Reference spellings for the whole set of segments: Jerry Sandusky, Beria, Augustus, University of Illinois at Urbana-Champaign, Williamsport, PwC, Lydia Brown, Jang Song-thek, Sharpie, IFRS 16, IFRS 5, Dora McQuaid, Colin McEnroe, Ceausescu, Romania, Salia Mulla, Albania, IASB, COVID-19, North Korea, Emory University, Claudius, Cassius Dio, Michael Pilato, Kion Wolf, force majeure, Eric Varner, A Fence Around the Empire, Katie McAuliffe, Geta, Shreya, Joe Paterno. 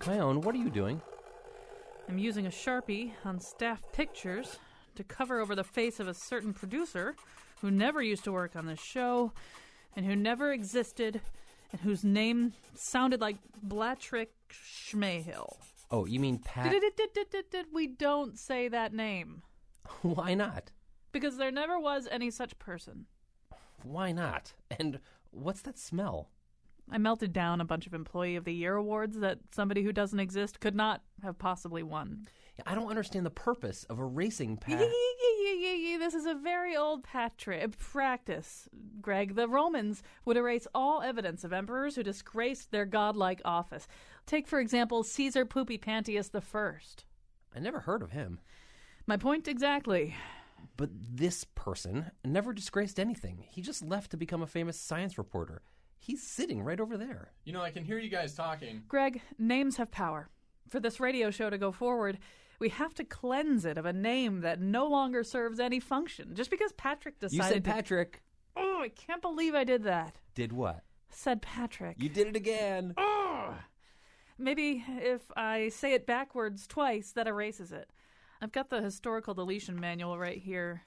Kion, what are you doing? I'm using a Sharpie on staff pictures to cover over the face of a certain producer who never used to work on this show and who never existed and whose name sounded like Blattrick Schmayhill. Oh, you mean Pat? We don't say that name. Why not? Because there never was any such person. Why not? And what's that smell? I melted down a bunch of Employee of the Year awards that somebody who doesn't exist could not have possibly won. I don't understand the purpose of erasing Pat. This is a very old practice, Greg. The Romans would erase all evidence of emperors who disgraced their godlike office. Take, for example, Caesar Poopy Pantius I. I never heard of him. My point exactly. But this person never disgraced anything. He just left to become a famous science reporter. He's sitting right over there. You know, I can hear you guys talking. Greg, names have power. For this radio show to go forward, we have to cleanse it of a name that no longer serves any function. Just because Patrick decided... You said Patrick. Oh, I can't believe I did that. Did what? Said Patrick. You did it again. Oh! Maybe if I say it backwards twice, that erases it. I've got the historical deletion manual right here.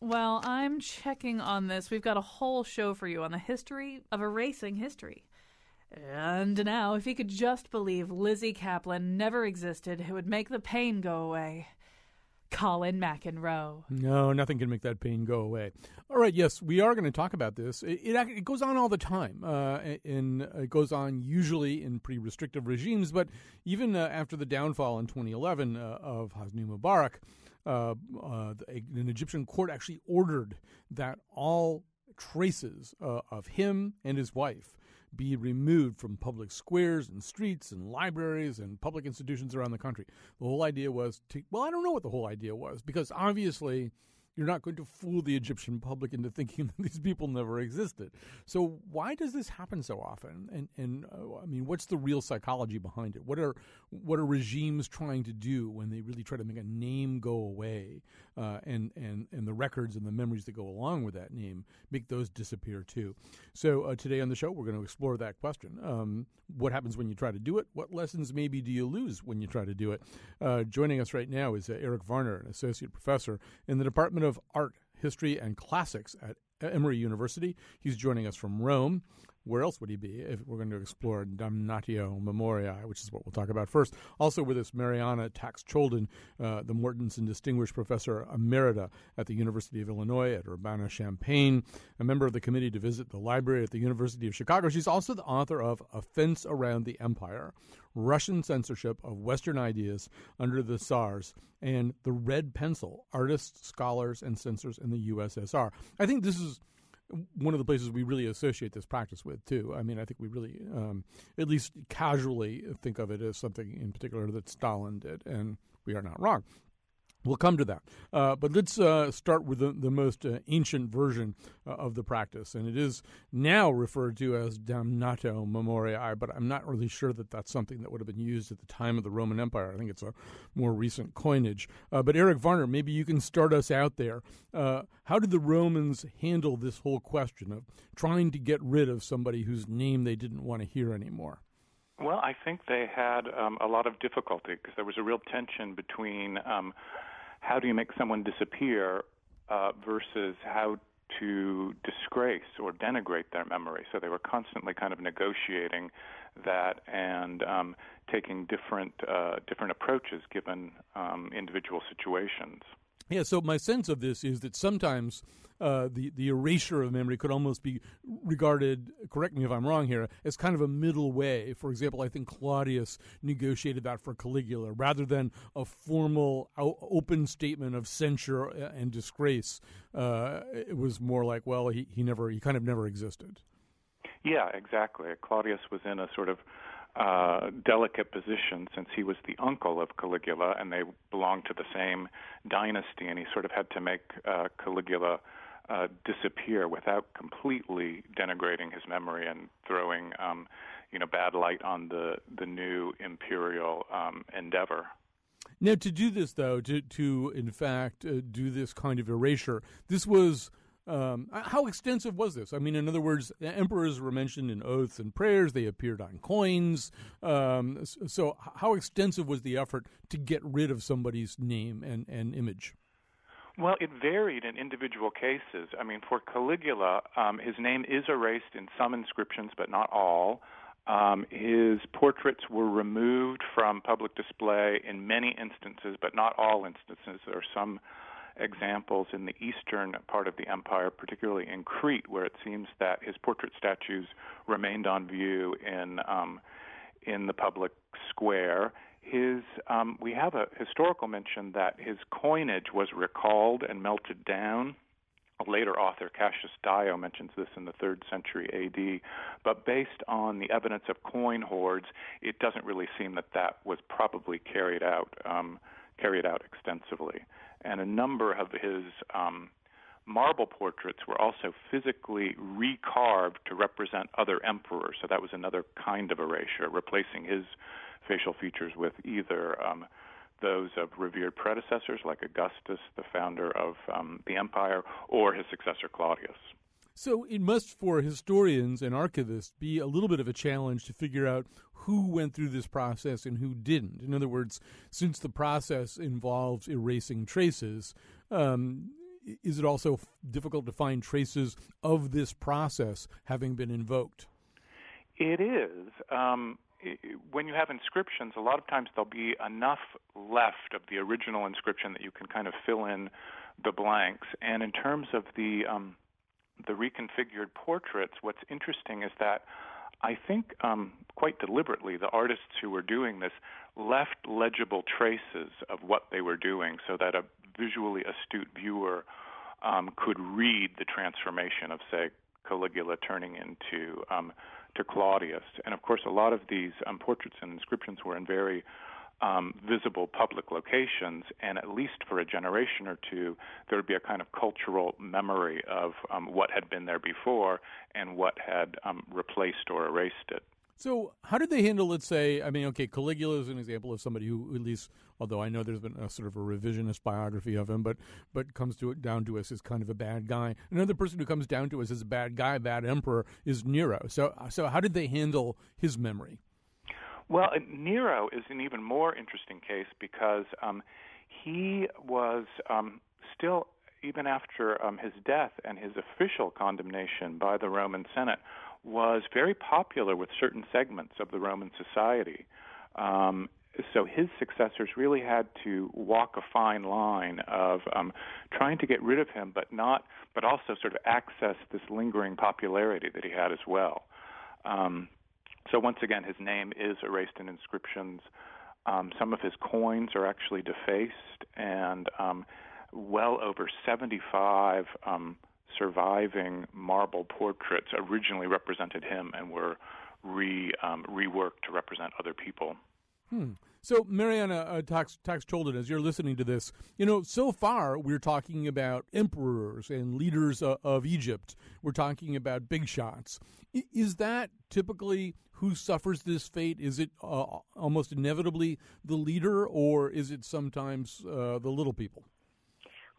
Well, I'm checking on this. We've got a whole show for you on the history of erasing history. And now, if you could just believe Lizzie Kaplan never existed, it would make the pain go away. Colin McEnroe. No, nothing can make that pain go away. All right, yes, we are going to talk about this. It goes on all the time, and it goes on usually in pretty restrictive regimes, but even after the downfall in 2011 of Hosni Mubarak, an Egyptian court actually ordered that all traces of him and his wife be removed from public squares and streets and libraries and public institutions around the country. The whole idea was I don't know what the whole idea was, because obviously you're not going to fool the Egyptian public into thinking that these people never existed. So why does this happen so often? And I mean, what's the real psychology behind it? What are regimes trying to do when they really try to make a name go away, and the records and the memories that go along with that name, make those disappear too? So today on the show, we're going to explore that question. What happens when you try to do it? What lessons maybe do you lose when you try to do it? Joining us right now is Eric Varner, an associate professor in the Department of Art, History, and Classics at Emory University. He's joining us from Rome. Where else would he be if we're going to explore Damnatio Memoriae, which is what we'll talk about first. Also with us, Marianna Tax Choldin, the Mortenson Distinguished Professor Emerita at the University of Illinois at Urbana-Champaign, a member of the committee to visit the library at the University of Chicago. She's also the author of A Fence Around the Empire, Russian Censorship of Western Ideas Under the Tsars, and The Red Pencil, Artists, Scholars, and Censors in the USSR. I think this is one of the places we really associate this practice with, too. I mean, I think we really, at least casually, think of it as something in particular that Stalin did, and we are not wrong. We'll come to that. But let's start with the most ancient version of the practice, and it is now referred to as Damnatio Memoriae, but I'm not really sure that that's something that would have been used at the time of the Roman Empire. I think it's a more recent coinage. But Eric Varner, maybe you can start us out there. How did the Romans handle this whole question of trying to get rid of somebody whose name they didn't want to hear anymore? Well, I think they had a lot of difficulty because there was a real tension between how do you make someone disappear versus how to disgrace or denigrate their memory. So they were constantly kind of negotiating that and taking different approaches given individual situations. Yeah, so my sense of this is that sometimes the erasure of memory could almost be regarded, correct me if I'm wrong here, as kind of a middle way. For example, I think Claudius negotiated that for Caligula. Rather than a formal, open statement of censure and disgrace, it was more like, well, he kind of never existed. Yeah, exactly. Claudius was in a sort of delicate position, since he was the uncle of Caligula and they belonged to the same dynasty, and he sort of had to make Caligula disappear without completely denigrating his memory and throwing bad light on the new imperial endeavor. Now, to do this, though, to in fact do this kind of erasure, this was how extensive was this? I mean, in other words, the emperors were mentioned in oaths and prayers. They appeared on coins. So how extensive was the effort to get rid of somebody's name and image? Well, it varied in individual cases. I mean, for Caligula, his name is erased in some inscriptions, but not all. His portraits were removed from public display in many instances, but not all instances. There are some examples in the eastern part of the empire, particularly in Crete, where it seems that his portrait statues remained on view in the public square. His we have a historical mention that his coinage was recalled and melted down. A later author, Cassius Dio, mentions this in the 3rd century A.D., but based on the evidence of coin hoards, it doesn't really seem that that was probably carried out extensively. And a number of his marble portraits were also physically recarved to represent other emperors, so that was another kind of erasure, replacing his facial features with either those of revered predecessors like Augustus, the founder of the empire, or his successor Claudius. So it must, for historians and archivists, be a little bit of a challenge to figure out who went through this process and who didn't. In other words, since the process involves erasing traces, is it also difficult to find traces of this process having been invoked? It is. When you have inscriptions, a lot of times there'll be enough left of the original inscription that you can kind of fill in the blanks. And in terms of the reconfigured portraits, what's interesting is that I think quite deliberately the artists who were doing this left legible traces of what they were doing so that a visually astute viewer could read the transformation of, say, Caligula turning into to Claudius. And, of course, a lot of these portraits and inscriptions were in very visible public locations, and at least for a generation or two, there would be a kind of cultural memory of what had been there before and what had replaced or erased it. So how did they handle, let's say, I mean, okay, Caligula is an example of somebody who, at least, although I know there's been a sort of a revisionist biography of him, but comes to it down to us as kind of a bad guy. Another person who comes down to us as a bad guy, bad emperor, is Nero. So how did they handle his memory? Well, Nero is an even more interesting case because he was still, even after his death and his official condemnation by the Roman Senate, was very popular with certain segments of the Roman society. So his successors really had to walk a fine line of trying to get rid of him, but also sort of access this lingering popularity that he had as well. So once again, his name is erased in inscriptions. Some of his coins are actually defaced, and well over 75 surviving marble portraits originally represented him and were reworked to represent other people. So, Marianna Tax Choldin, as you're listening to this, so far we're talking about emperors and leaders of Egypt. We're talking about big shots. Is that typically who suffers this fate? Is it almost inevitably the leader, or is it sometimes the little people?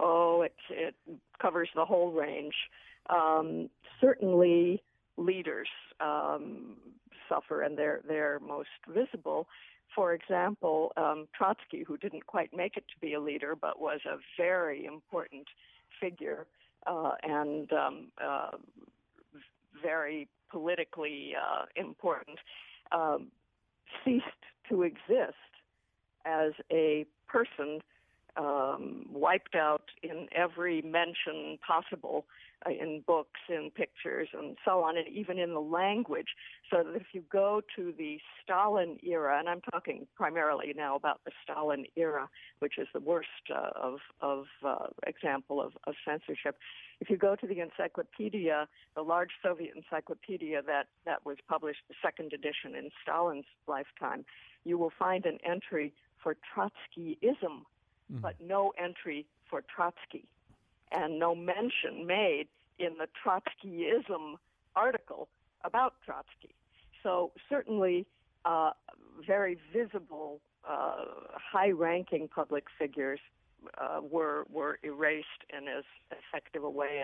Oh, it covers the whole range. Certainly leaders suffer, and they're most visible. For example, Trotsky, who didn't quite make it to be a leader but was a very important figure and very politically important, ceased to exist as a person wiped out in every mention possible, in books, in pictures, and so on, and even in the language. So that if you go to the Stalin era, and I'm talking primarily now about the Stalin era, which is the worst example of censorship. If you go to the encyclopedia, the large Soviet encyclopedia that was published, the second edition in Stalin's lifetime, you will find an entry for Trotskyism, but no entry for Trotsky, and no mention made in the Trotskyism article about Trotsky. So certainly very visible, high-ranking public figures were erased in as effective a way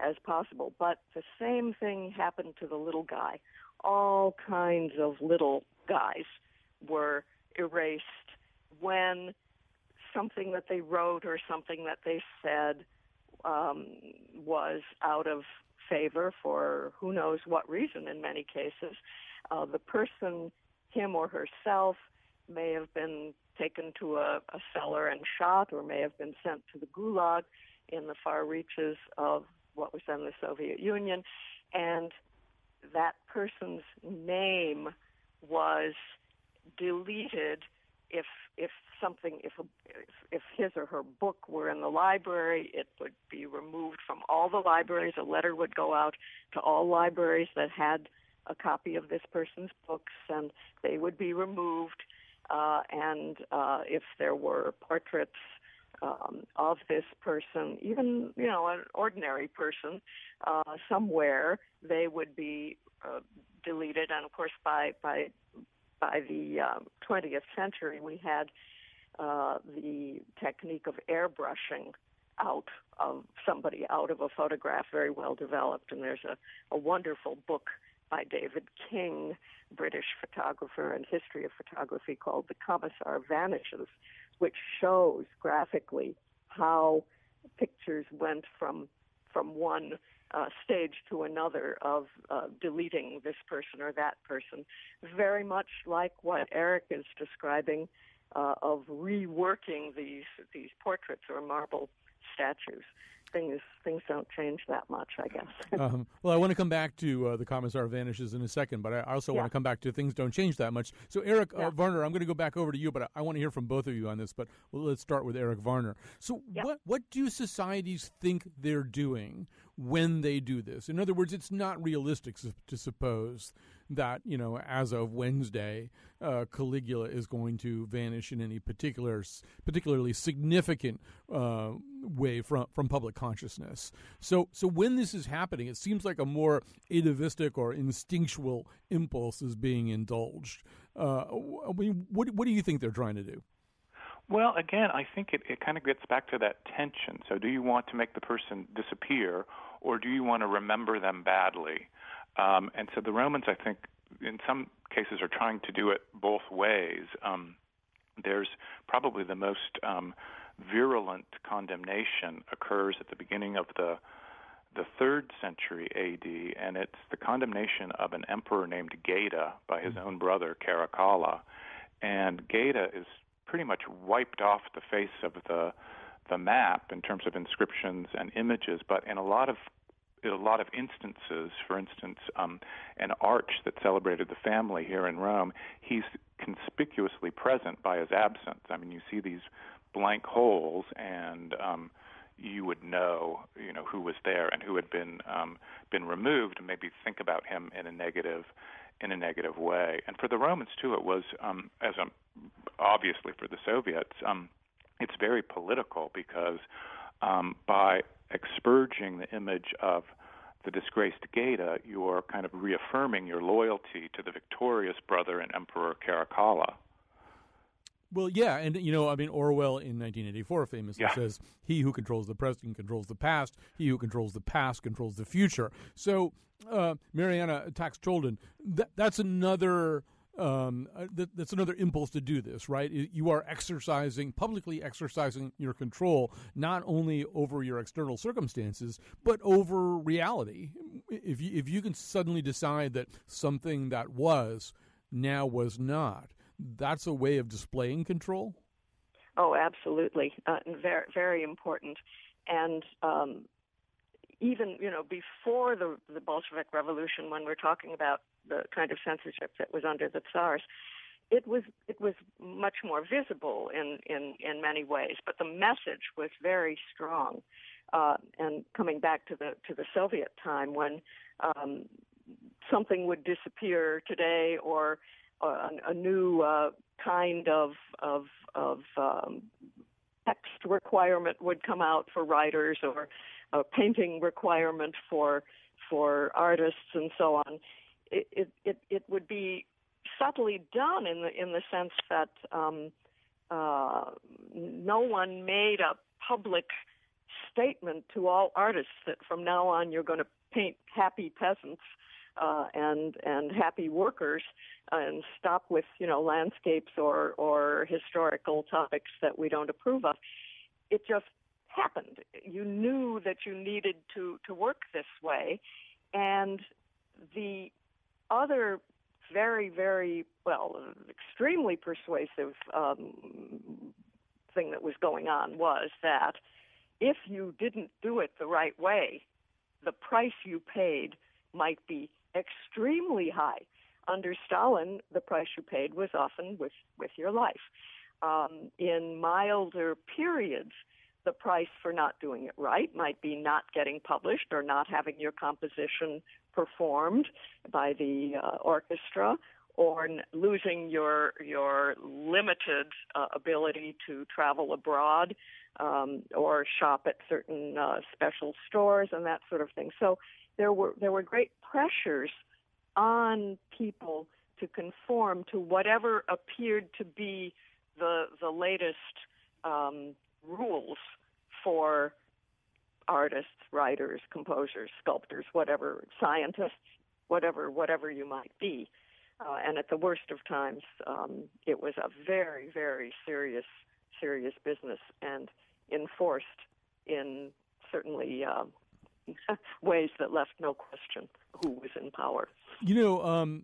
as possible. But the same thing happened to the little guy. All kinds of little guys were erased when something that they wrote or something that they said was out of favor for who knows what reason in many cases. The person, him or herself, may have been taken to a cellar and shot, or may have been sent to the Gulag in the far reaches of what was then the Soviet Union. And that person's name was deleted if his or her book were in the library, it would be removed from all the libraries. A letter would go out to all libraries that had a copy of this person's books, and they would be removed. And if there were portraits of this person, even an ordinary person, somewhere, they would be deleted. And of course, by the 20th century, we had the technique of airbrushing out of somebody, out of a photograph, very well developed. And there's a wonderful book by David King, British photographer and history of photography, called The Commissar Vanishes, which shows graphically how pictures went from one stage to another of deleting this person or that person, very much like what Eric is describing of reworking these portraits or marble statues. Things don't change that much, I guess. Well, I want to come back to The Commissar Vanishes in a second, but I also want to come back to Things Don't Change That Much. So, Eric Varner, I'm going to go back over to you, but I want to hear from both of you on this, but let's start with Eric Varner. So what do societies think they're doing when they do this? In other words, it's not realistic to suppose that, as of Wednesday, Caligula is going to vanish in any particularly significant way from public consciousness. So when this is happening, it seems like a more atavistic or instinctual impulse is being indulged. What do you think they're trying to do? Well, again, I think it kind of gets back to that tension. So do you want to make the person disappear, or do you want to remember them badly? And so the Romans, I think, in some cases are trying to do it both ways. There's probably the most virulent condemnation occurs at the beginning of the 3rd century AD, and it's the condemnation of an emperor named Geta by his own brother, Caracalla. And Geta is pretty much wiped off the face of the map in terms of inscriptions and images, but in a lot of instances, for instance, an arch that celebrated the family here in Rome, he's conspicuously present by his absence. I mean, you see these blank holes, and you would know, who was there and who had been removed, and maybe think about him in a negative way. And for the Romans too, it was obviously for the Soviets, it's very political because by expurging the image of the disgraced Geta, you're kind of reaffirming your loyalty to the victorious brother and Emperor Caracalla. Well, yeah, and, Orwell in 1984 famously says, he who controls the present controls the past, he who controls the past controls the future. So, Marianna Tax Choldin, that's another impulse to do this, right? You are publicly exercising your control, not only over your external circumstances, but over reality. If you can suddenly decide that something that was now was not, that's a way of displaying control? Oh, absolutely. Very, very important. And even, you know, before the Bolshevik Revolution, when we're talking about the kind of censorship that was under the Tsars, it was much more visible in many ways, but the message was very strong. And coming back to the Soviet time, when something would disappear today, or a new kind of text requirement would come out for writers, or a painting requirement for artists, and so on. It would be subtly done in the sense that no one made a public statement to all artists that from now on you're going to paint happy peasants and happy workers, and stop with, you know, landscapes or historical topics that we don't approve of. It just happened. You knew that you needed to work this way. And the other very, very, well, extremely persuasive thing that was going on was that if you didn't do it the right way, the price you paid might be extremely high. Under Stalin, the price you paid was often with your life. In milder periods, the price for not doing it right might be not getting published, or not having your composition performed by the orchestra, or losing your limited ability to travel abroad, or shop at certain special stores and that sort of thing. So there were great pressures on people to conform to whatever appeared to be the latest rules for artists, writers, composers, sculptors, whatever, scientists, whatever you might be. And at the worst of times, it was a very, very serious business, and enforced in certainly ways that left no question who was in power. You know,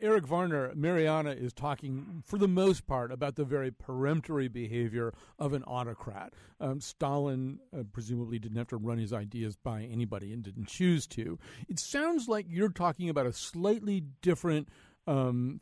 Eric Varner, Marianna is talking for the most part about the very peremptory behavior of an autocrat. Stalin presumably didn't have to run his ideas by anybody and didn't choose to. It sounds like you're talking about a slightly different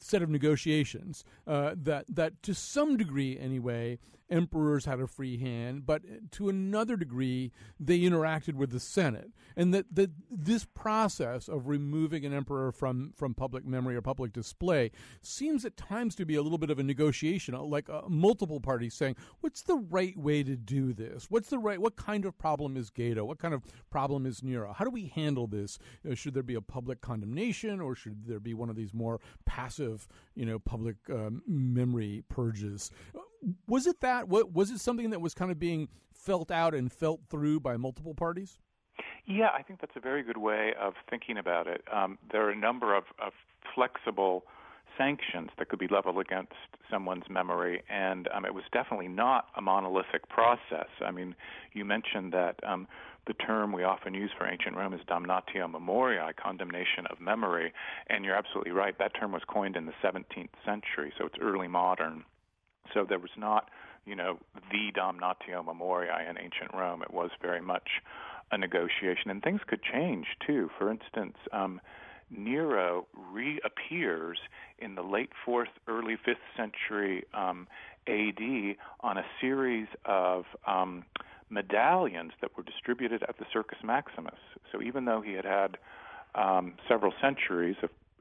set of negotiations that to some degree anyway, emperors had a free hand, but to another degree they interacted with the Senate, and that this process of removing an emperor from public memory or public display seems at times to be a little bit of a negotiation, like multiple parties saying, what's the right way to do this? What kind of problem is Geta? What kind of problem is Nero? How do we handle this? You know, should there be a public condemnation, or should there be one of these more passive, you know, public memory purges? Was it that? Was it something that was kind of being felt out and felt through by multiple parties? Yeah, I think that's a very good way of thinking about it. There are a number of flexible sanctions that could be leveled against someone's memory, and it was definitely not a monolithic process. I mean, you mentioned that the term we often use for ancient Rome is Damnatio Memoriae, condemnation of memory, and you're absolutely right. That term was coined in the 17th century, so it's early modern. So there was not, you know, the Damnatio Memoriae in ancient Rome. It was very much a negotiation, and things could change too. For instance, Nero reappears in the late 4th, early 5th century AD on a series of medallions that were distributed at the Circus Maximus. So even though he had several centuries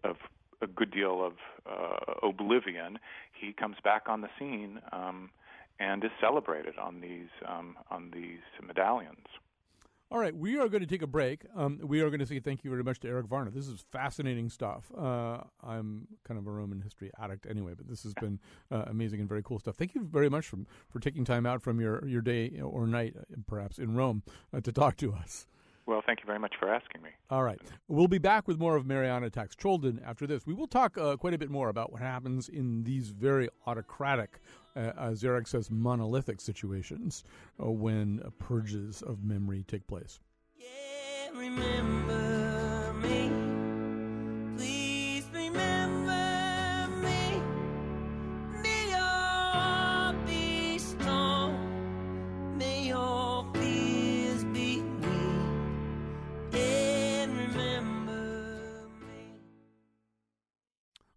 of a good deal of oblivion, he comes back on the scene and is celebrated on these medallions. All right, we are going to take a break. We are going to say thank you very much to Eric Varner. This is fascinating stuff. I'm kind of a Roman history addict anyway, but this has been amazing and very cool stuff. Thank you very much for taking time out from your day or night, perhaps in Rome, to talk to us. Well, thank you very much for asking me. All right. We'll be back with more of Marianna Tax Choldin after this. We will talk quite a bit more about what happens in these very autocratic, as Eric says, monolithic situations when purges of memory take place. Yeah, remember me. Please remember me. May all be strong.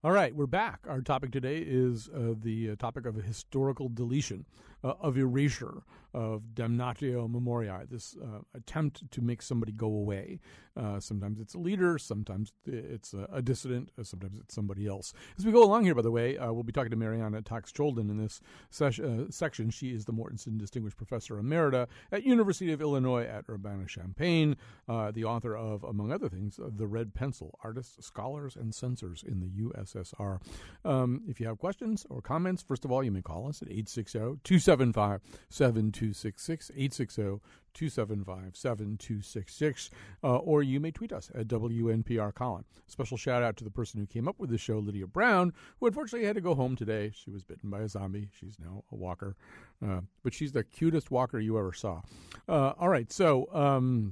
All right, we're back. Our topic today is the topic of a historical deletion, of erasure, of Damnatio Memoriae, this attempt to make somebody go away. Sometimes it's a leader, sometimes it's a dissident, sometimes it's somebody else. As we go along here, by the way, we'll be talking to Marianna Tax Choldin in this section. She is the Mortenson Distinguished Professor Emerita at University of Illinois at Urbana-Champaign, the author of, among other things, The Red Pencil, Artists, Scholars, and Censors in the USSR. If you have questions or comments, first of all, you may call us at 860-275-7266, 860-275-7266, or you may tweet us at WNPR Colin. Special shout out to the person who came up with the show, Lydia Brown, who unfortunately had to go home today. She was bitten by a zombie. She's now a walker, but she's the cutest walker you ever saw. All right, so...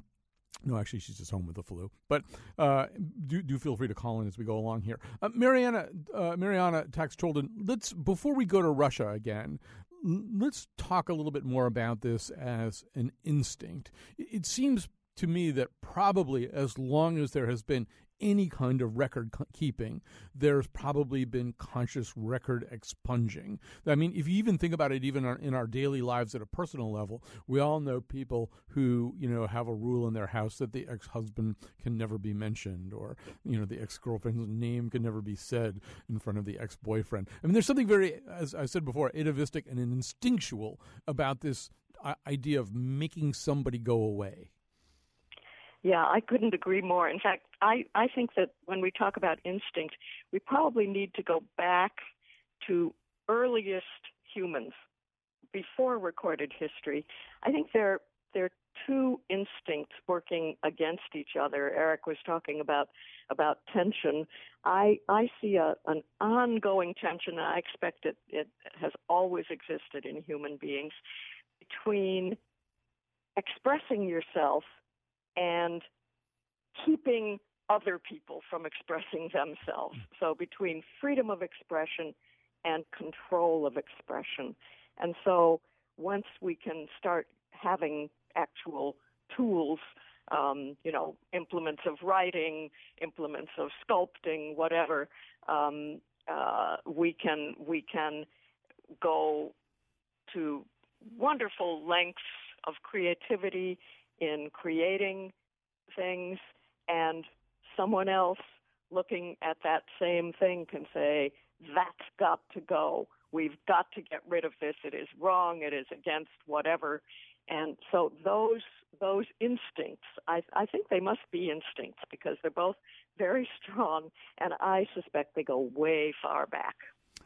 No, actually, she's just home with the flu. But do feel free to call in as we go along here. Marianna Tax Choldin, let's, before we go to Russia again, let's talk a little bit more about this as an instinct. It seems to me that probably as long as there has been any kind of record keeping, there's probably been conscious record expunging. I mean, if you even think about it, even in our daily lives at a personal level, we all know people who, you know, have a rule in their house that the ex-husband can never be mentioned, or, you know, the ex-girlfriend's name can never be said in front of the ex-boyfriend. I mean, there's something very, as I said before, atavistic and instinctual about this idea of making somebody go away. Yeah, I couldn't agree more. In fact, I think that when we talk about instinct, we probably need to go back to earliest humans before recorded history. I think there are two instincts working against each other. Eric was talking about tension. I see an ongoing tension, and I expect it has always existed in human beings, between expressing yourself and keeping other people from expressing themselves. So between freedom of expression and control of expression. And so once we can start having actual tools, implements of writing, implements of sculpting, whatever, we can go to wonderful lengths of creativity in creating things, and someone else looking at that same thing can say, that's got to go. We've got to get rid of this. It is wrong. It is against whatever. And so those instincts, I think they must be instincts because they're both very strong, and I suspect they go way far back.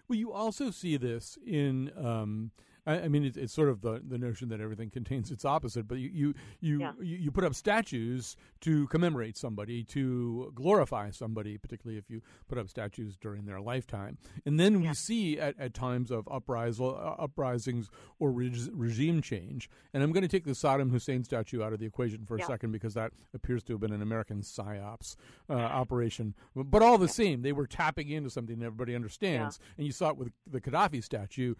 Well, you also see this in... I mean, it's sort of the notion that everything contains its opposite, but you put up statues to commemorate somebody, to glorify somebody, particularly if you put up statues during their lifetime. And then we see at times of uprisings or regime change, and I'm going to take the Saddam Hussein statue out of the equation for a second because that appears to have been an American PSYOPs operation. But all the same, they were tapping into something that everybody understands, and you saw it with the Gaddafi statue,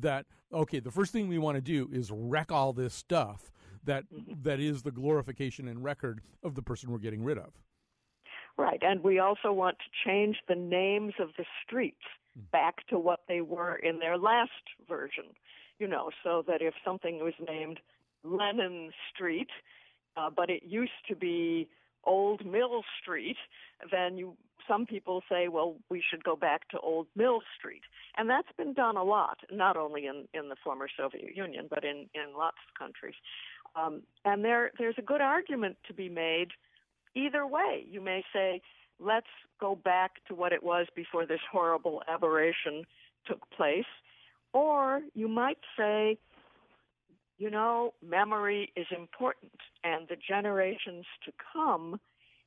that... Okay, the first thing we want to do is wreck all this stuff that is the glorification and record of the person we're getting rid of. Right, and we also want to change the names of the streets back to what they were in their last version, so that if something was named Lenin Street, but it used to be Old Mill Street, then some people say, well, we should go back to Old Mill Street. And that's been done a lot, not only in the former Soviet Union, but in lots of countries. And there's a good argument to be made either way. You may say, let's go back to what it was before this horrible aberration took place. Or you might say, memory is important, and the generations to come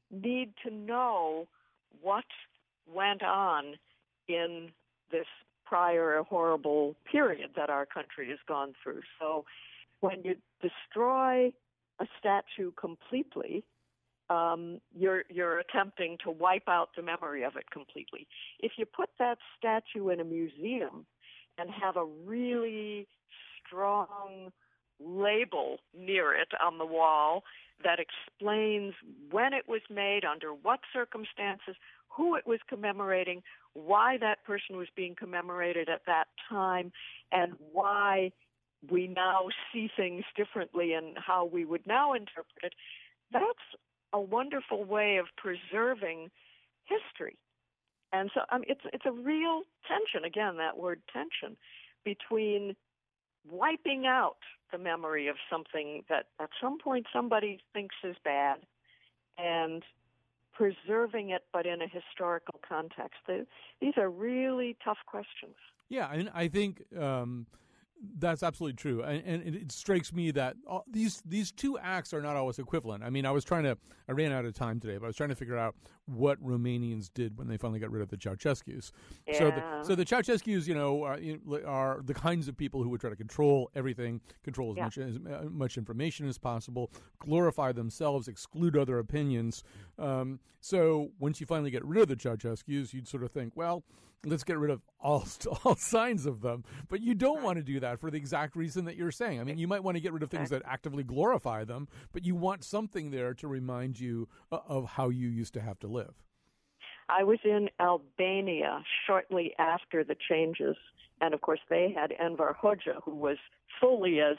need to know what went on in this prior horrible period that our country has gone through. So when you destroy a statue completely, you're attempting to wipe out the memory of it completely. If you put that statue in a museum and have a really strong label near it on the wall that explains when it was made, under what circumstances, who it was commemorating, why that person was being commemorated at that time, and why we now see things differently and how we would now interpret it. That's a wonderful way of preserving history. And so it's a real tension, again, that word tension, between wiping out the memory of something that at some point somebody thinks is bad and preserving it, but in a historical context. These are really tough questions. Yeah, and I think that's absolutely true. And it strikes me that these two acts are not always equivalent. I mean, I ran out of time today, but I was trying to figure out what Romanians did when they finally got rid of the Ceausescus. Yeah. So the Ceausescus, are the kinds of people who would try to control everything, control as much information as possible, glorify themselves, exclude other opinions. So once you finally get rid of the Ceausescus, you'd sort of think, well, let's get rid of all signs of them. But you don't want to do that for the exact reason that you're saying. I mean, you might want to get rid of things that actively glorify them, but you want something there to remind you of how you used to have to live. I was in Albania shortly after the changes, and of course they had Enver Hoxha, who was fully as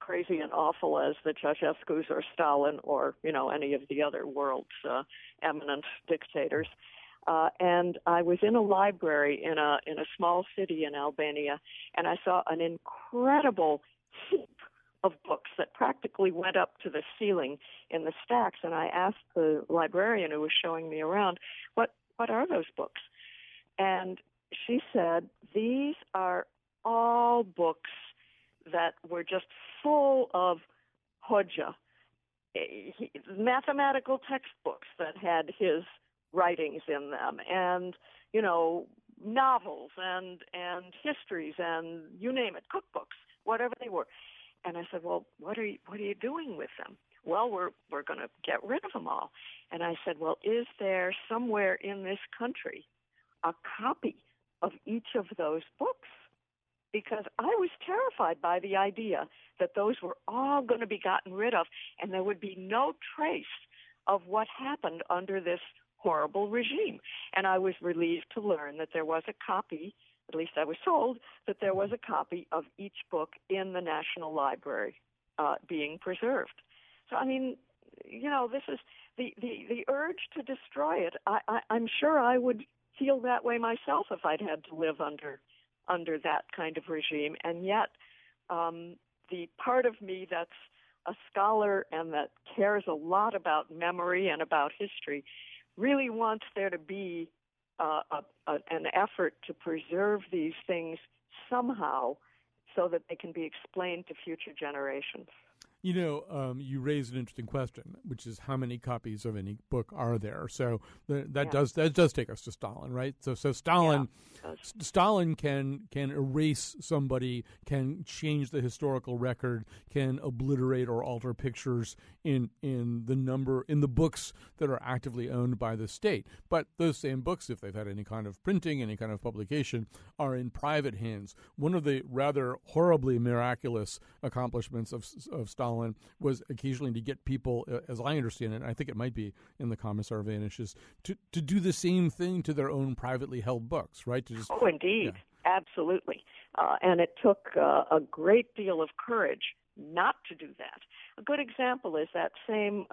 crazy and awful as the Ceausescus or Stalin or, any of the other world's eminent dictators. And I was in a library in a small city in Albania, and I saw an incredible heap of books that practically went up to the ceiling in the stacks. And I asked the librarian who was showing me around, what are those books? And she said, these are all books that were just full of Hoxha, mathematical textbooks that had his writings in them, and novels and histories and you name it, cookbooks, whatever they were. And I said, well, what are you doing with them? Well, we're going to get rid of them all. And I said, well, is there somewhere in this country a copy of each of those books? Because I was terrified by the idea that those were all going to be gotten rid of, and there would be no trace of what happened under this horrible regime. And I was relieved to learn that there was a copy, at least I was told, that there was a copy of each book in the National Library being preserved. So, this is the urge to destroy it. I'm sure I would feel that way myself if I'd had to live under that kind of regime. And yet, the part of me that's a scholar and that cares a lot about memory and about history really wants there to be an effort to preserve these things somehow so that they can be explained to future generations. You raise an interesting question, which is how many copies of any book are there? So that does take us to Stalin, right? So Stalin, Stalin can erase somebody, can change the historical record, can obliterate or alter pictures in the books that are actively owned by the state. But those same books, if they've had any kind of printing, any kind of publication, are in private hands. One of the rather horribly miraculous accomplishments of Stalin was occasionally to get people, as I understand it, I think it might be in The Commissar Vanishes, to do the same thing to their own privately held books, right? Oh, indeed. Yeah. Absolutely. And it took a great deal of courage not to do that. A good example is that same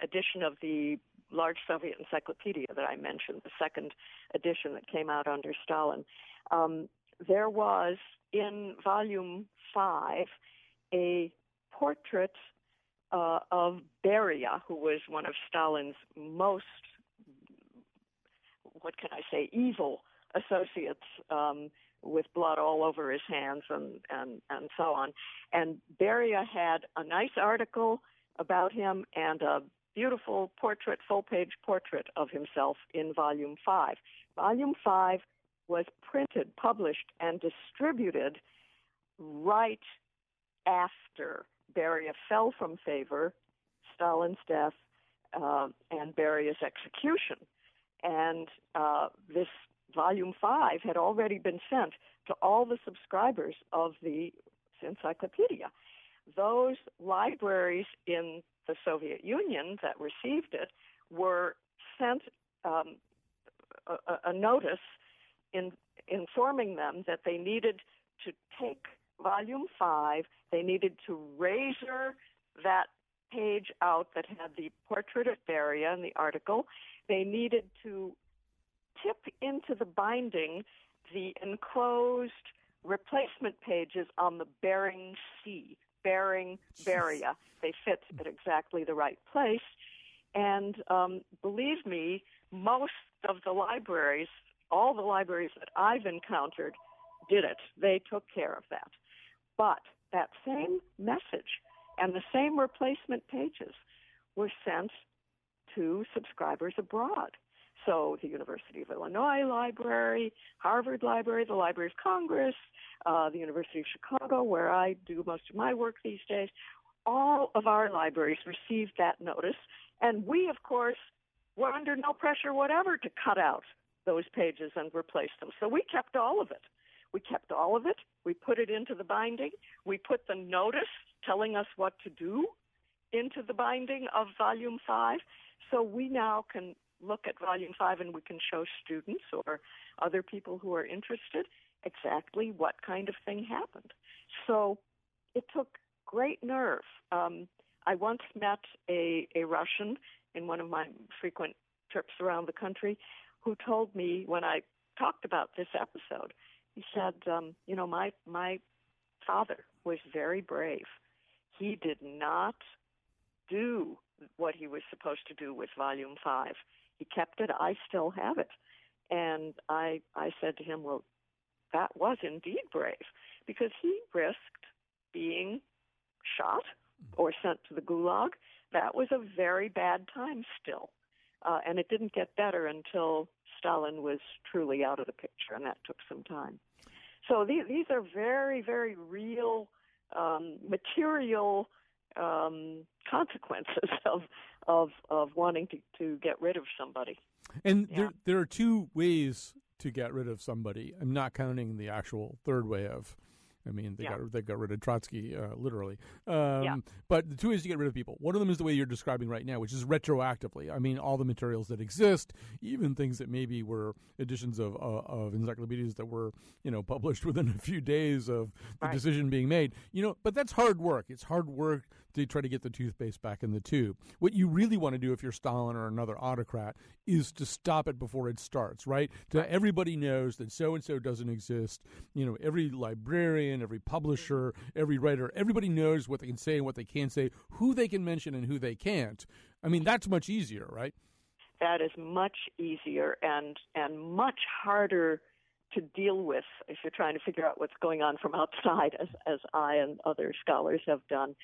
edition of the large Soviet encyclopedia that I mentioned, the second edition that came out under Stalin. There was, in volume 5, a portrait of Beria, who was one of Stalin's most, evil associates, with blood all over his hands and so on. And Beria had a nice article about him and a beautiful portrait, full-page portrait of himself in Volume 5. Volume 5 was printed, published, and distributed right after Beria fell from favor, Stalin's death, and Beria's execution. And this Volume 5 had already been sent to all the subscribers of the encyclopedia. Those libraries in the Soviet Union that received it were sent a notice informing them that they needed to take Volume 5, they needed to razor that page out that had the portrait of Beria in the article. They needed to tip into the binding the enclosed replacement pages on the Bering Sea, Beria. They fit at exactly the right place. And believe me, most of the libraries, all the libraries that I've encountered, did it. They took care of that. But that same message and the same replacement pages were sent to subscribers abroad. So the University of Illinois Library, Harvard Library, the Library of Congress, the University of Chicago, where I do most of my work these days, all of our libraries received that notice. And we, of course, were under no pressure whatever to cut out those pages and replace them. So we kept all of it. We put it into the binding. We put the notice telling us what to do into the binding of Volume 5. So we now can look at Volume 5 and we can show students or other people who are interested exactly what kind of thing happened. So it took great nerve. I once met a Russian in one of my frequent trips around the country who told me when I talked about this episode, he said, you know, my father was very brave. He did not do what he was supposed to do with Volume 5. He kept it. I still have it. And I said to him, well, that was indeed brave, because he risked being shot or sent to the gulag. That was a very bad time still. And it didn't get better until Stalin was truly out of the picture, and that took some time. So these are very, very real material consequences of wanting to get rid of somebody. And there are two ways to get rid of somebody. I'm not counting the actual third way of, I mean, they got rid of Trotsky, literally. But the two ways to get rid of people. One of them is the way you're describing right now, which is retroactively. I mean, all the materials that exist, even things that maybe were editions of encyclopedias that were, you know, published within a few days of the decision being made. You know, but that's hard work. It's hard work to try to get the toothpaste back in the tube. What you really want to do if you're Stalin or another autocrat is to stop it before it starts, right? Everybody knows that so-and-so doesn't exist. You know, every librarian, every publisher, every writer, everybody knows what they can say and what they can't say, who they can mention and who they can't. I mean, that's much easier, right? That is much easier and much harder to deal with if you're trying to figure out what's going on from outside, as I and other scholars have done.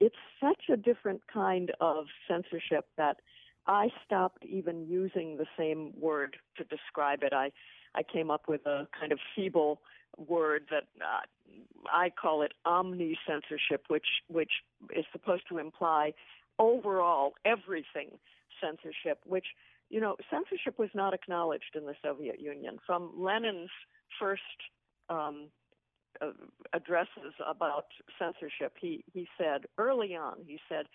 It's such a different kind of censorship that I stopped even using the same word to describe it. I came up with a kind of feeble word that I call it omni-censorship, which is supposed to imply overall everything censorship, which, you know, censorship was not acknowledged in the Soviet Union. From Lenin's first addresses about censorship, he said early on, he said,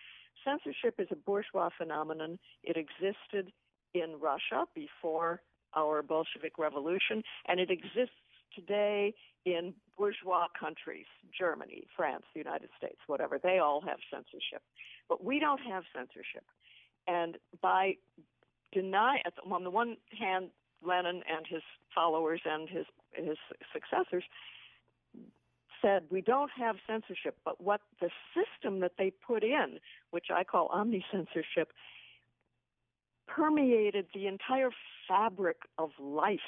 censorship is a bourgeois phenomenon. It existed in Russia before our Bolshevik Revolution, and it exists today in bourgeois countries, Germany, France, the United States, whatever. They all have censorship. But we don't have censorship. And by denying, on the one hand, Lenin and his followers and his successors said, we don't have censorship, but what the system that they put in, which I call omni-censorship, permeated the entire fabric of life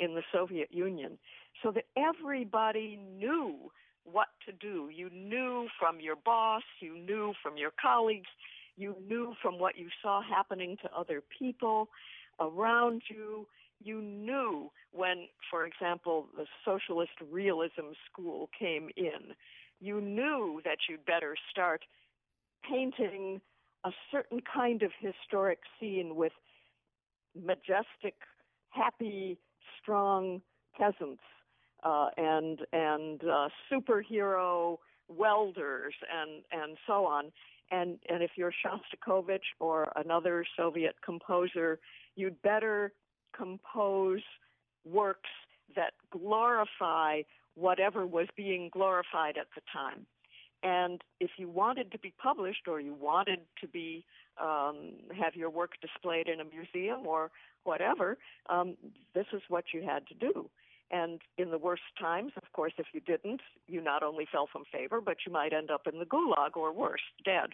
in the Soviet Union, so that everybody knew what to do. You knew from your boss, you knew from your colleagues, you knew from what you saw happening to other people around you. You knew when, for example, the socialist realism school came in. You knew that you'd better start painting a certain kind of historic scene with majestic, happy, strong peasants and superhero welders and so on. And if you're Shostakovich or another Soviet composer, you'd better compose works that glorify whatever was being glorified at the time. And if you wanted to be published, or you wanted to be have your work displayed in a museum or whatever, this is what you had to do. And in the worst times, of course, if you didn't, you not only fell from favor, but you might end up in the gulag or worse, dead.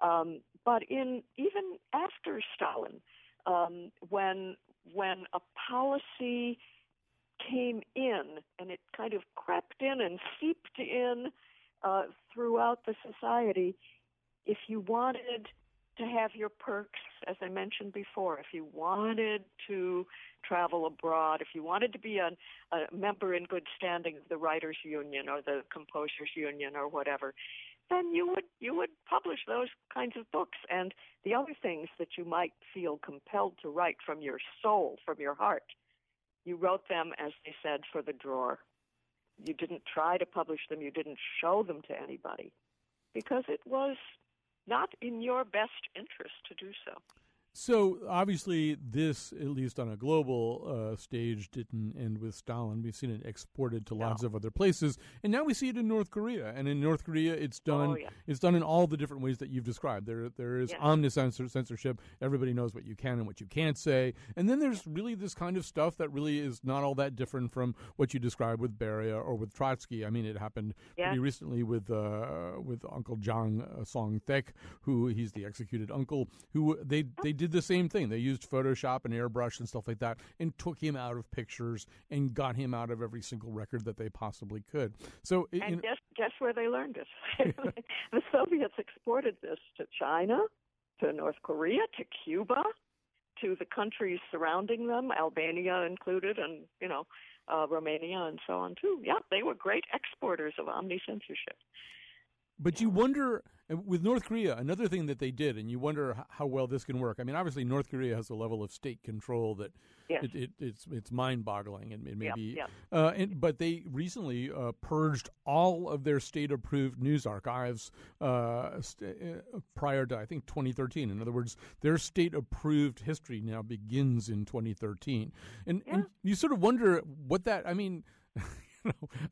But even after Stalin, when a policy came in and it kind of crept in and seeped in throughout the society, if you wanted to have your perks, as I mentioned before, if you wanted to travel abroad, if you wanted to be a member in good standing of the Writers' Union or the Composers' Union or whatever, then you would publish those kinds of books. And the other things that you might feel compelled to write from your soul, from your heart, you wrote them, as they said, for the drawer. You didn't try to publish them. You didn't show them to anybody, because it was not in your best interest to do so. So obviously this, at least on a global stage, didn't end with Stalin. We've seen it exported to lots of other places, and now we see it in North Korea. And in North Korea, it's done. Oh, yeah. It's done in all the different ways that you've described. There is omni-censorship. Everybody knows what you can and what you can't say. And then there's really this kind of stuff that really is not all that different from what you described with Beria or with Trotsky. I mean, it happened pretty recently with Uncle Jang Song-thek, who he's the executed uncle, who they did the same thing. They used Photoshop and airbrush and stuff like that and took him out of pictures and got him out of every single record that they possibly could. So, and guess where they learned it? The Soviets exported this to China, to North Korea, to Cuba, to the countries surrounding them, Albania included, and Romania and so on too. Yeah, they were great exporters of omni-censorship. But you wonder, with North Korea, another thing that they did, and you wonder how well this can work. I mean, obviously, North Korea has a level of state control that it's mind-boggling, and it may be. But they recently purged all of their state-approved news archives prior to, I think, 2013. In other words, their state-approved history now begins in 2013, and you sort of wonder what that. I mean.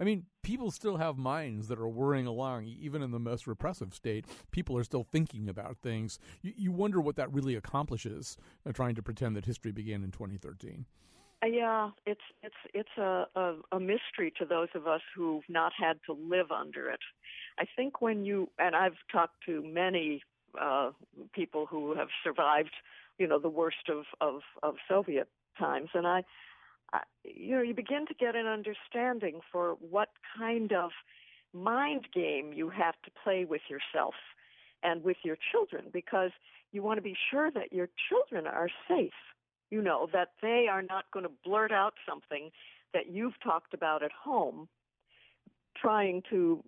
I mean, people still have minds that are whirring along, even in the most repressive state. People are still thinking about things. You wonder what that really accomplishes, trying to pretend that history began in 2013. Yeah, it's a mystery to those of us who've not had to live under it. I think when you, and I've talked to many people who have survived, the worst of Soviet times, and you begin to get an understanding for what kind of mind game you have to play with yourself and with your children, because you want to be sure that your children are safe, that they are not going to blurt out something that you've talked about at home, trying to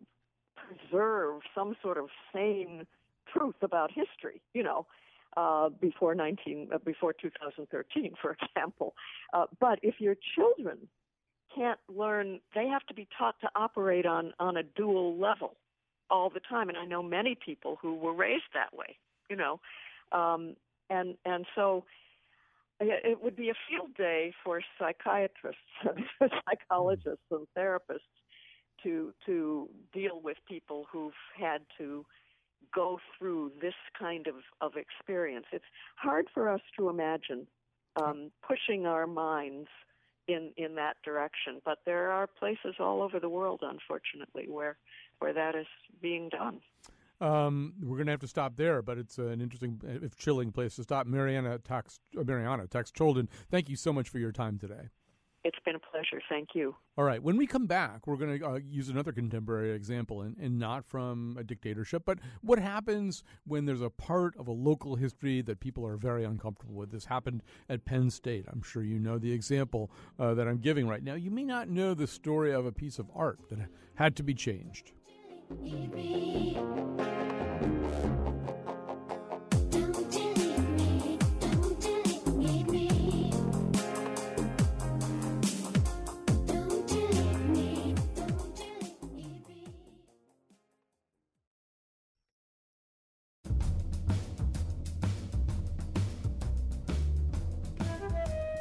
preserve some sort of sane truth about history, before 2013, for example. But if your children can't learn, they have to be taught to operate on a dual level all the time. And I know many people who were raised that way, and so it would be a field day for psychiatrists and psychologists and therapists to deal with people who've had to go through this kind of experience. It's hard for us to imagine pushing our minds in that direction, but there are places all over the world, unfortunately, where that is being done. We're going to have to stop there, but it's an interesting, if chilling, place to stop. Marianna Tax Choldin, thank you so much for your time today. It's been a pleasure. Thank you. All right. When we come back, we're going to use another contemporary example, and not from a dictatorship, but what happens when there's a part of a local history that people are very uncomfortable with. This happened at Penn State. I'm sure you know the example that I'm giving right now. You may not know the story of a piece of art that had to be changed.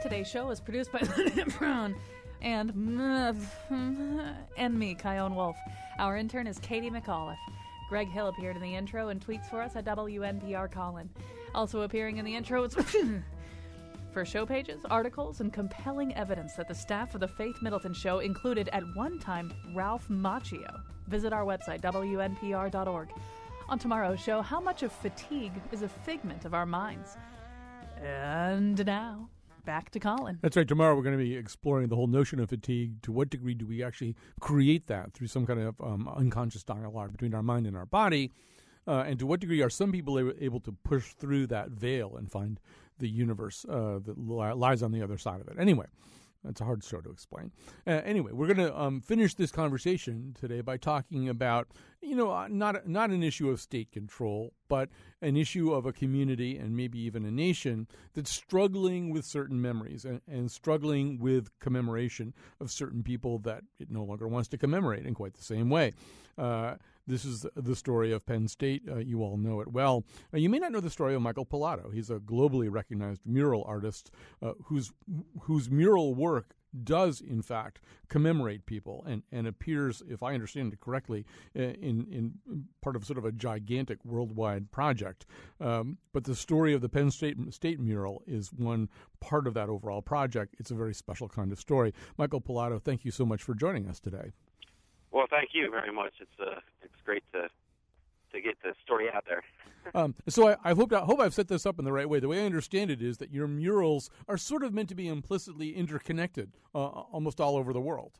Today's show is produced by Lydia Brown and me, Kion Wolf. Our intern is Katie McAuliffe. Greg Hill appeared in the intro and tweets for us at WNPR Colin. Also appearing in the intro is... for show pages, articles, and compelling evidence that the staff of the Faith Middleton Show included at one time Ralph Macchio. Visit our website, WNPR.org. On tomorrow's show, how much of fatigue is a figment of our minds? And now, back to Colin. That's right. Tomorrow we're going to be exploring the whole notion of fatigue. To what degree do we actually create that through some kind of unconscious dialogue between our mind and our body? And to what degree are some people able to push through that veil and find the universe that lies on the other side of it? Anyway, that's a hard show to explain. Anyway, we're going to finish this conversation today by talking about, you know, not an issue of state control, but an issue of a community and maybe even a nation that's struggling with certain memories and struggling with commemoration of certain people that it no longer wants to commemorate in quite the same way. This is the story of Penn State. You all know it well. You may not know the story of Michael Pilato. He's a globally recognized mural artist whose mural work does, in fact, commemorate people and appears, if I understand it correctly, in part of sort of a gigantic worldwide project. But the story of the Penn State mural is one part of that overall project. It's a very special kind of story. Michael Pilato, thank you so much for joining us today. Well, thank you very much. It's great to get the story out there. So I hope I've set this up in the right way. The way I understand it is that your murals are sort of meant to be implicitly interconnected almost all over the world.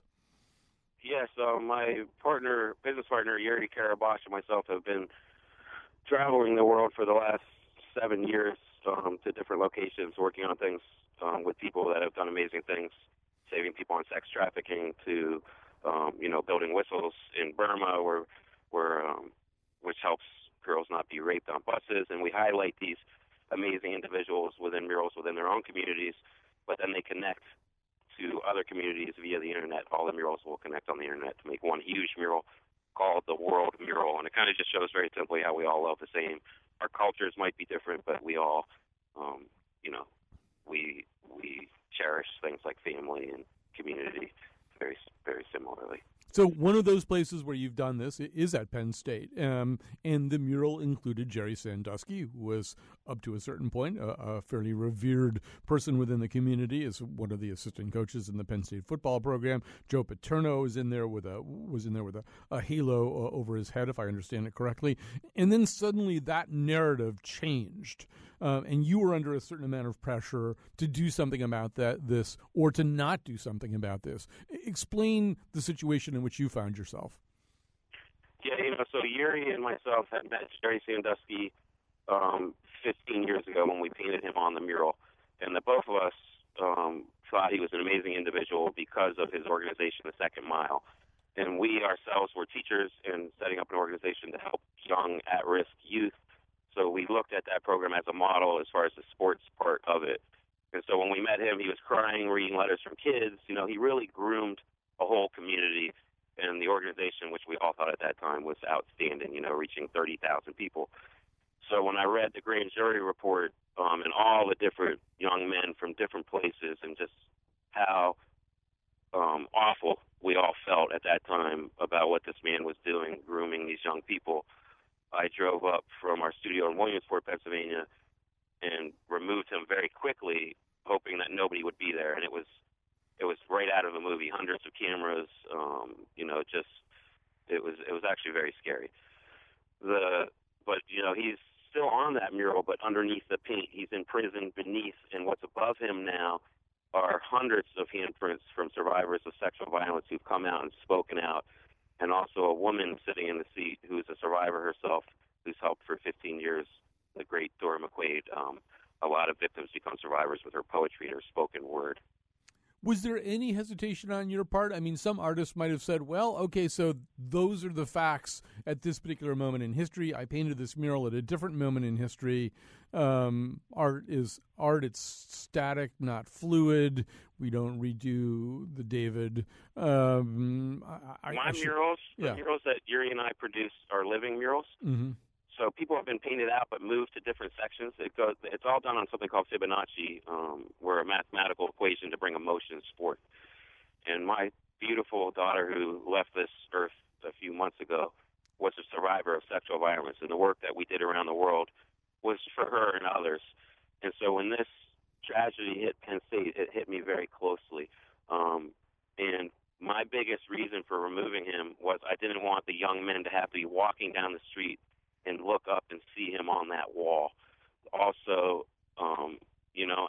Yes, my business partner, Yuri Karabash, and myself have been traveling the world for the last 7 years to different locations, working on things with people that have done amazing things, saving people on sex trafficking to, building whistles in Burma which helps girls not be raped on buses, and we highlight these amazing individuals within murals within their own communities, but then they connect to other communities via the internet. All the murals will connect on the internet to make one huge mural called the World Mural, and it kind of just shows very simply how we all love the same. Our cultures might be different, but we all, we cherish things like family and community very, very similarly. So one of those places where you've done this is at Penn State, and the mural included Jerry Sandusky, who was, up to a certain point, a fairly revered person within the community, as one of the assistant coaches in the Penn State football program. Joe Paterno is in there with a halo over his head, if I understand it correctly. And then suddenly that narrative changed, and you were under a certain amount of pressure to do something about this or to not do something about this. Explain the situation in which you found yourself. Yeah, so Yuri and myself had met Jerry Sandusky 15 years ago when we painted him on the mural, and the both of us thought he was an amazing individual because of his organization, The Second Mile. And we ourselves were teachers and setting up an organization to help young, at-risk youth. So we looked at that program as a model as far as the sports part of it. And so when we met him, he was crying, reading letters from kids. He really groomed a whole community. And the organization, which we all thought at that time was outstanding, reaching 30,000 people. So when I read the grand jury report and all the different young men from different places and just how awful we all felt at that time about what this man was doing, grooming these young people, I drove up from our studio in Williamsport, Pennsylvania, and removed him very quickly, hoping that nobody would be there. And it was right out of a movie, hundreds of cameras, it was actually very scary. But he's still on that mural, but underneath the paint, he's in prison beneath, and what's above him now are hundreds of handprints from survivors of sexual violence who've come out and spoken out, and also a woman sitting in the seat who's a survivor herself, who's helped for 15 years, the great Dora McQuaid. A lot of victims become survivors with her poetry and her spoken word. Was there any hesitation on your part? I mean, some artists might have said, well, okay, so those are the facts at this particular moment in history. I painted this mural at a different moment in history. Art is art. It's static, not fluid. We don't redo the David. My murals that Yuri and I produce are living murals. Mm-hmm. So people have been painted out but moved to different sections. It's all done on something called Fibonacci, where a mathematical equation to bring emotions forth. And my beautiful daughter, who left this earth a few months ago, was a survivor of sexual violence, and the work that we did around the world was for her and others. And so when this tragedy hit Penn State, it hit me very closely. And my biggest reason for removing him was I didn't want the young men to have to be walking down the street and look up and see him on that wall. Also,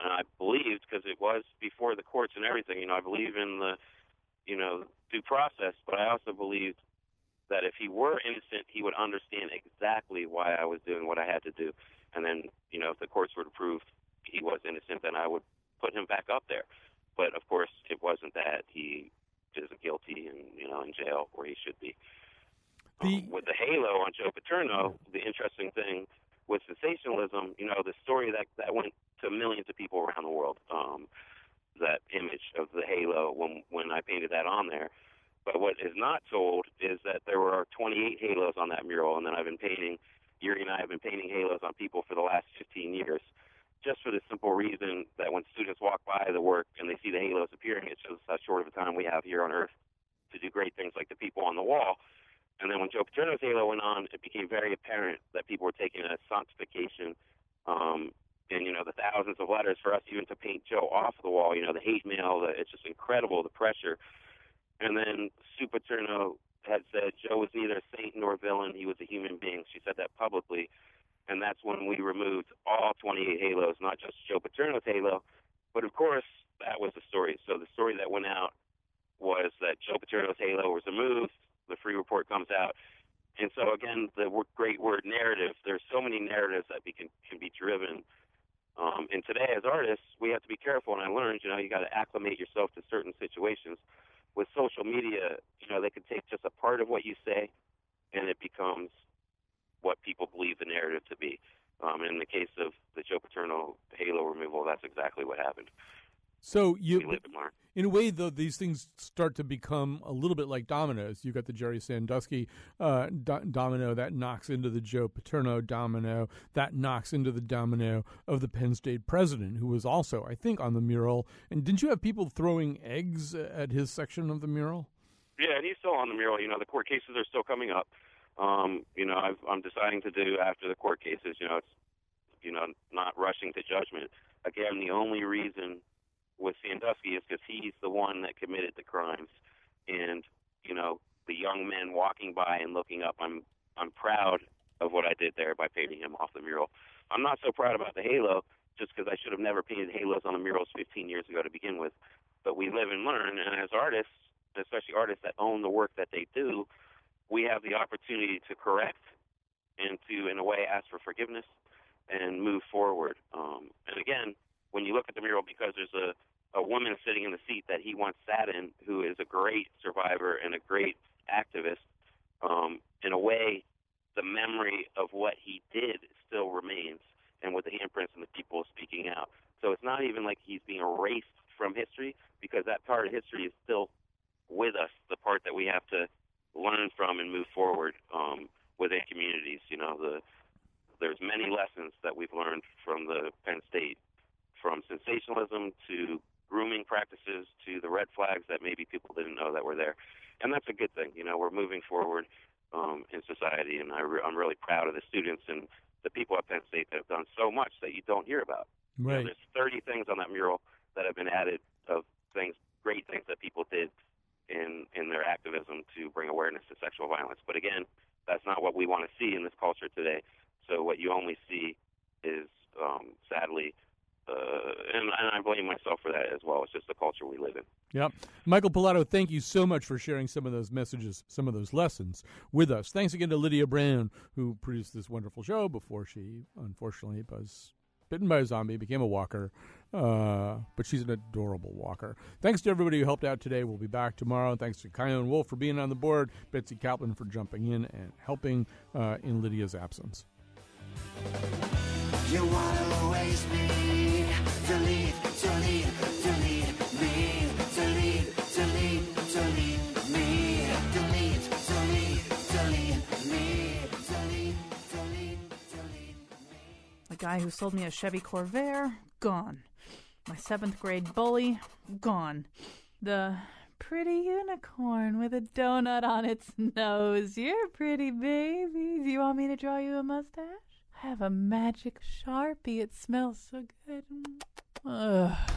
and I believed, because it was before the courts and everything, I believe in the, due process, but I also believed that if he were innocent, he would understand exactly why I was doing what I had to do. And then, if the courts were to prove he was innocent, then I would put him back up there. But, of course, it wasn't that. He isn't guilty and, in jail where he should be. With the halo on Joe Paterno, the interesting thing with sensationalism, the story that went to millions of people around the world, that image of the halo when I painted that on there. But what is not told is that there were 28 halos on that mural, and then Yuri and I have been painting halos on people for the last 15 years, just for the simple reason that when students walk by the work and they see the halos appearing, it shows how short of a time we have here on Earth to do great things like the people on the wall. And then when Joe Paterno's halo went on, it became very apparent that people were taking a sanctification, the thousands of letters for us even to paint Joe off the wall, the hate mail, it's just incredible, the pressure. And then Sue Paterno had said Joe was neither a saint nor a villain. He was a human being. She said that publicly. And that's when we removed all 28 halos, not just Joe Paterno's halo. But, of course, that was the story. So the story that went out was that Joe Paterno's halo was removed. The free report comes out. And so, again, the great word narrative, there's so many narratives that can be driven. And today, as artists, we have to be careful. And I learned, you got to acclimate yourself to certain situations. With social media, they can take just a part of what you say, and it becomes what people believe the narrative to be. In the case of the Joe Paterno halo removal, that's exactly what happened. So in a way, though, these things start to become a little bit like dominoes. You've got the Jerry Sandusky domino that knocks into the Joe Paterno domino, that knocks into the domino of the Penn State president, who was also, I think, on the mural. And didn't you have people throwing eggs at his section of the mural? Yeah, and he's still on the mural. The court cases are still coming up. I'm deciding to do after the court cases, it's not rushing to judgment. Again, the only reason with Sandusky is because he's the one that committed the crimes, and the young men walking by and looking up, I'm proud of what I did there by painting him off the mural. I'm not so proud about the halo, just because I should have never painted halos on the murals 15 years ago to begin with. But we live and learn, and as artists, especially artists that own the work that they do, we have the opportunity to correct and to, in a way, ask for forgiveness and move forward. And again, when you look at the mural, because there's a woman sitting in the seat that he once sat in, who is a great survivor and a great activist, in a way, the memory of what he did still remains, and with the handprints and the people speaking out. So it's not even like he's being erased from history, because that part of history is still with us, the part that we have to learn from and move forward within communities. There's many lessons that we've learned from the Penn State, from sensationalism to grooming practices to the red flags that maybe people didn't know that were there. And that's a good thing. We're moving forward in society, and I'm really proud of the students and the people at Penn State that have done so much that you don't hear about. Right. There's 30 things on that mural that have been added of things, great things that people did in their activism to bring awareness to sexual violence. But again, that's not what we want to see in this culture today. So what you only see is, sadly, and I blame myself for that as well. It's just the culture we live in. Yeah. Michael Pilato, thank you so much for sharing some of those messages, some of those lessons with us. Thanks again to Lydia Brown, who produced this wonderful show before she, unfortunately, was bitten by a zombie, became a walker. But she's an adorable walker. Thanks to everybody who helped out today. We'll be back tomorrow. Thanks to Kion Wolf for being on the board, Betsy Kaplan for jumping in and helping in Lydia's absence. You want to always be delete me. guy who sold me a Chevy Corvair, gone. My 7th grade bully, gone. The pretty unicorn with a donut on its nose. You're pretty, baby. Do you want me to draw you a mustache? I have a magic Sharpie. It smells so good. Ugh.